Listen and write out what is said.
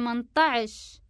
18